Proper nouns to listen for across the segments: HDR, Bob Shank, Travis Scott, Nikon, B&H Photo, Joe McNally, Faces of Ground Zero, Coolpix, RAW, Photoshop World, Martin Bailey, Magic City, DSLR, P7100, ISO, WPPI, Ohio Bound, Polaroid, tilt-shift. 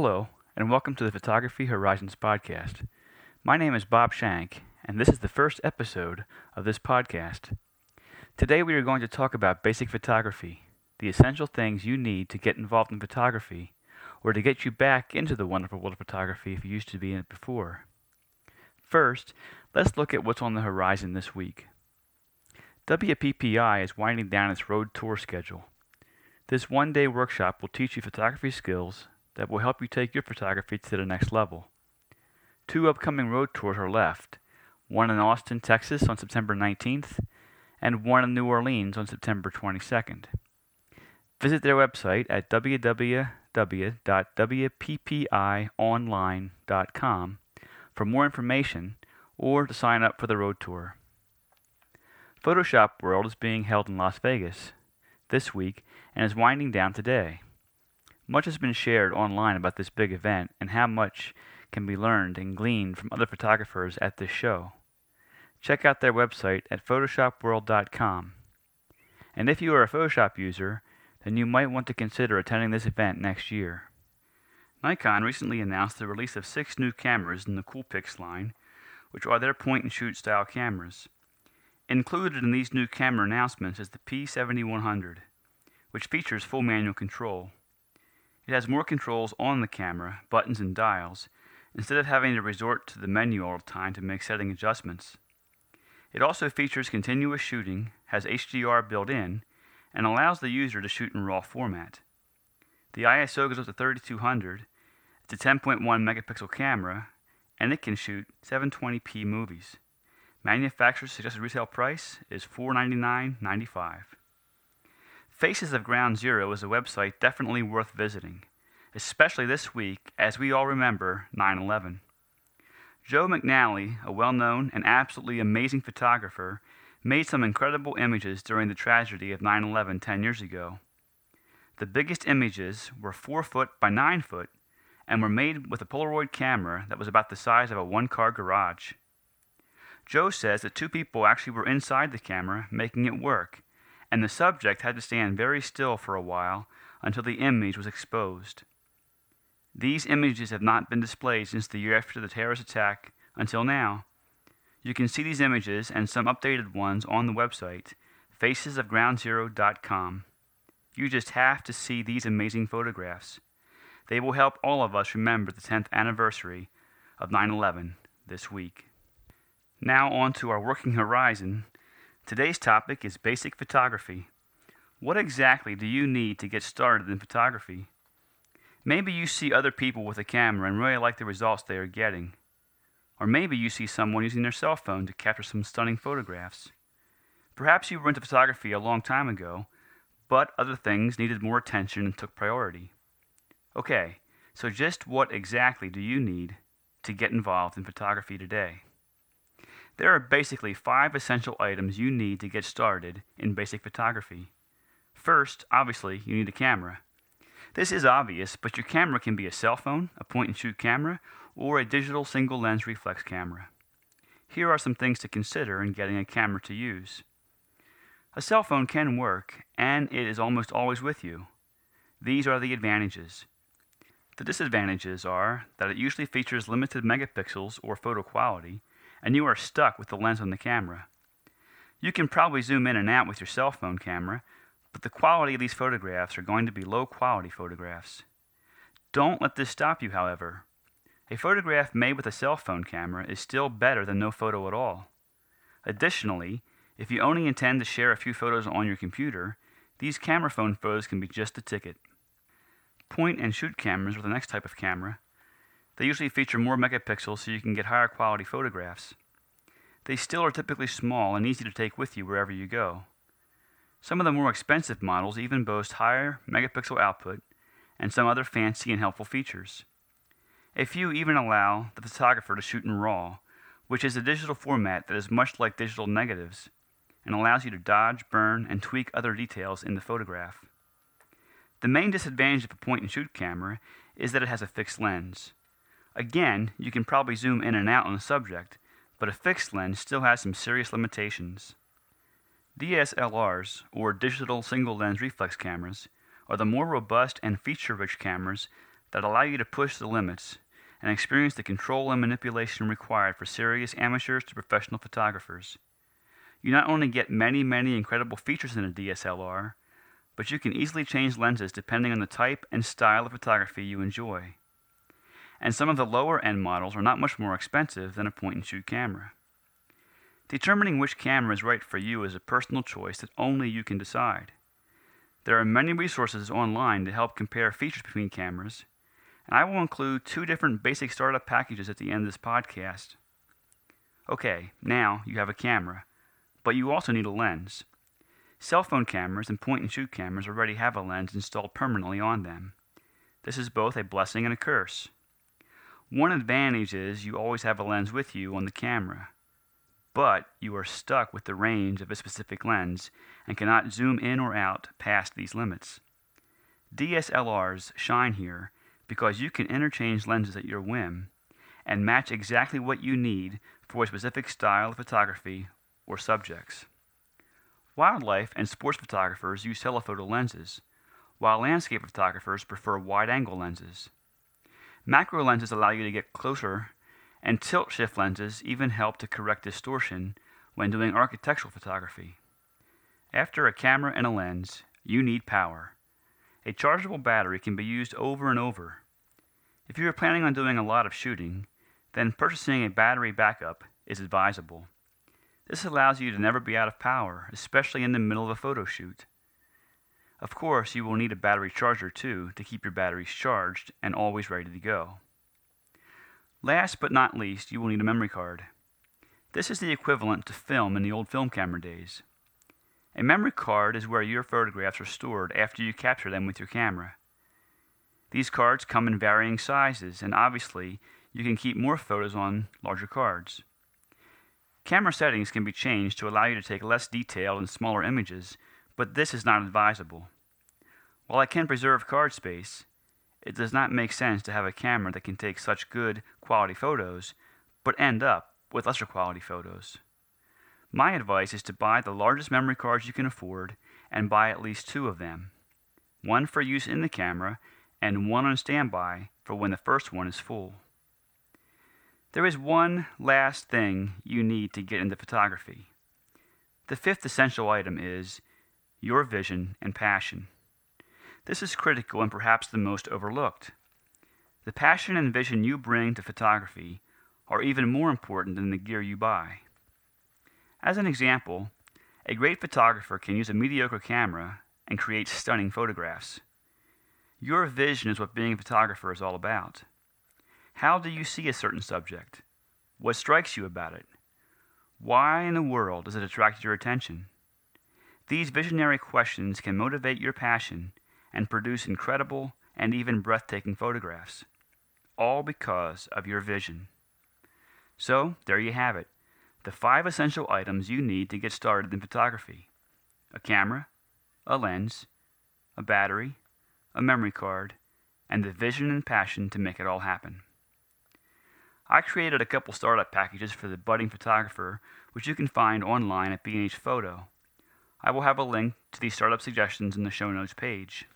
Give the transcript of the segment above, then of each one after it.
Hello, and welcome to the Photography Horizons podcast. My name is Bob Shank, and this is the first episode of this podcast. Today we are going to talk about basic photography, the essential things you need to get involved in photography, or to get you back into the wonderful world of photography if you used to be in it before. First, let's look at what's on the horizon this week. WPPI is winding down its road tour schedule. This one-day workshop will teach you photography skills that will help you take your photography to the next level. Two upcoming road tours are left, one in Austin, Texas on September 19th, and one in New Orleans on September 22nd. Visit their website at www.wppionline.com for more information or to sign up for the road tour. Photoshop World is being held in Las Vegas this week and is winding down today. Much has been shared online about this big event and how much can be learned and gleaned from other photographers at this show. Check out their website at photoshopworld.com. And if you are a Photoshop user, then you might want to consider attending this event next year. Nikon recently announced the release of 6 new cameras in the Coolpix line, which are their point-and-shoot style cameras. Included in these new camera announcements is the P7100, which features full manual control. It has more controls on the camera, buttons and dials, instead of having to resort to the menu all the time to make setting adjustments. It also features continuous shooting, has HDR built in, and allows the user to shoot in RAW format. The ISO goes up to 3200, it's a 10.1 megapixel camera, and it can shoot 720p movies. Manufacturer's suggested retail price is $499.95. Faces of Ground Zero is a website definitely worth visiting, especially this week as we all remember 9/11. Joe McNally, a well-known and absolutely amazing photographer, made some incredible images during the tragedy of 9/11 10 years ago. The biggest images were 4 foot by 9 foot and were made with a Polaroid camera that was about the size of a one-car garage. Joe says that 2 people actually were inside the camera making it work, and the subject had to stand very still for a while until the image was exposed. These images have not been displayed since the year after the terrorist attack until now. You can see these images and some updated ones on the website, facesofgroundzero.com. You just have to see these amazing photographs. They will help all of us remember the 10th anniversary of 9/11 this week. Now on to our working horizon. Today's topic is basic photography. What exactly do you need to get started in photography? Maybe you see other people with a camera and really like the results they are getting. Or maybe you see someone using their cell phone to capture some stunning photographs. Perhaps you were into photography a long time ago, but other things needed more attention and took priority. Okay, so just what exactly do you need to get involved in photography today? There are basically 5 essential items you need to get started in basic photography. First, obviously, you need a camera. This is obvious, but your camera can be a cell phone, a point-and-shoot camera, or a digital single-lens reflex camera. Here are some things to consider in getting a camera to use. A cell phone can work, and it is almost always with you. These are the advantages. The disadvantages are that it usually features limited megapixels or photo quality, and you are stuck with the lens on the camera. You can probably zoom in and out with your cell phone camera, but the quality of these photographs are going to be low-quality photographs. Don't let this stop you, however. A photograph made with a cell phone camera is still better than no photo at all. Additionally, if you only intend to share a few photos on your computer, these camera phone photos can be just the ticket. Point-and-shoot cameras are the next type of camera. They usually feature more megapixels so you can get higher quality photographs. They still are typically small and easy to take with you wherever you go. Some of the more expensive models even boast higher megapixel output and some other fancy and helpful features. A few even allow the photographer to shoot in RAW, which is a digital format that is much like digital negatives and allows you to dodge, burn, and tweak other details in the photograph. The main disadvantage of a point-and-shoot camera is that it has a fixed lens. Again, you can probably zoom in and out on the subject, but a fixed lens still has some serious limitations. DSLRs, or digital single-lens reflex cameras, are the more robust and feature-rich cameras that allow you to push the limits and experience the control and manipulation required for serious amateurs to professional photographers. You not only get many incredible features in a DSLR, but you can easily change lenses depending on the type and style of photography you enjoy. And some of the lower-end models are not much more expensive than a point-and-shoot camera. Determining which camera is right for you is a personal choice that only you can decide. There are many resources online to help compare features between cameras, and I will include 2 different basic startup packages at the end of this podcast. Okay, now you have a camera, but you also need a lens. Cell phone cameras and point-and-shoot cameras already have a lens installed permanently on them. This is both a blessing and a curse. One advantage is you always have a lens with you on the camera, but you are stuck with the range of a specific lens and cannot zoom in or out past these limits. DSLRs shine here because you can interchange lenses at your whim and match exactly what you need for a specific style of photography or subjects. Wildlife and sports photographers use telephoto lenses, while landscape photographers prefer wide-angle lenses. Macro lenses allow you to get closer, and tilt-shift lenses even help to correct distortion when doing architectural photography. After a camera and a lens, you need power. A chargeable battery can be used over and over. If you are planning on doing a lot of shooting, then purchasing a battery backup is advisable. This allows you to never be out of power, especially in the middle of a photo shoot. Of course, you will need a battery charger too to keep your batteries charged and always ready to go. Last but not least, you will need a memory card. This is the equivalent to film in the old film camera days. A memory card is where your photographs are stored after you capture them with your camera. These cards come in varying sizes, and obviously you can keep more photos on larger cards. Camera settings can be changed to allow you to take less detail and smaller images, but this is not advisable. While it can preserve card space, it does not make sense to have a camera that can take such good quality photos, but end up with lesser quality photos. My advice is to buy the largest memory cards you can afford and buy at least 2 of them, one for use in the camera and one on standby for when the first one is full. There is one last thing you need to get into photography. The 5th essential item is your vision and passion. This is critical and perhaps the most overlooked. The passion and vision you bring to photography are even more important than the gear you buy. As an example, a great photographer can use a mediocre camera and create stunning photographs. Your vision is what being a photographer is all about. How do you see a certain subject? What strikes you about it? Why in the world does it attract your attention? These visionary questions can motivate your passion and produce incredible and even breathtaking photographs, all because of your vision. So, there you have it. The 5 essential items you need to get started in photography: a camera, a lens, a battery, a memory card, and the vision and passion to make it all happen. I created a couple startup packages for the budding photographer, which you can find online at B&H Photo. I will have a link to these startup suggestions in the show notes page.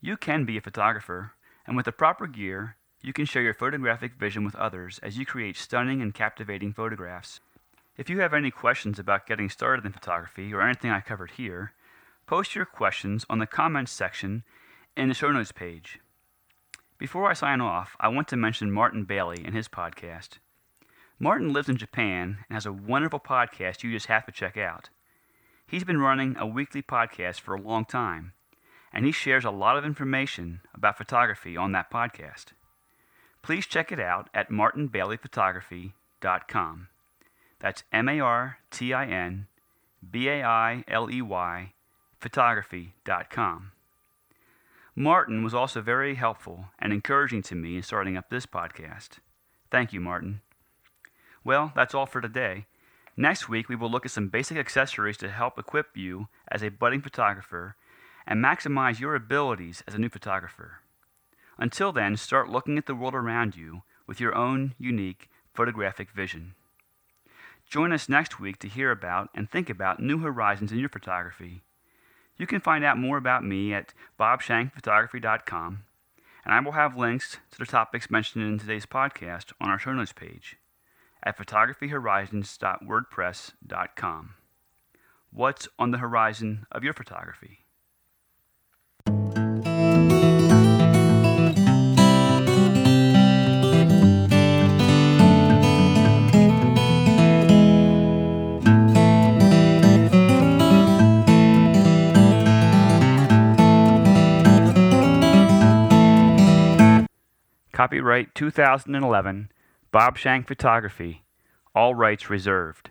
You can be a photographer, and with the proper gear, you can share your photographic vision with others as you create stunning and captivating photographs. If you have any questions about getting started in photography or anything I covered here, post your questions on the comments section in the show notes page. Before I sign off, I want to mention Martin Bailey and his podcast. Martin lives in Japan and has a wonderful podcast you just have to check out. He's been running a weekly podcast for a long time, and he shares a lot of information about photography on that podcast. Please check it out at martinbaileyphotography.com. That's martinbaileyphotography.com. Martin was also very helpful and encouraging to me in starting up this podcast. Thank you, Martin. Well, that's all for today. Next week, we will look at some basic accessories to help equip you as a budding photographer and maximize your abilities as a new photographer. Until then, start looking at the world around you with your own unique photographic vision. Join us next week to hear about and think about new horizons in your photography. You can find out more about me at bobshankphotography.com and I will have links to the topics mentioned in today's podcast on our show notes page at photographyhorizons.wordpress.com. What's on the horizon of your photography? Copyright 2011, Bob Shank Photography, all rights reserved.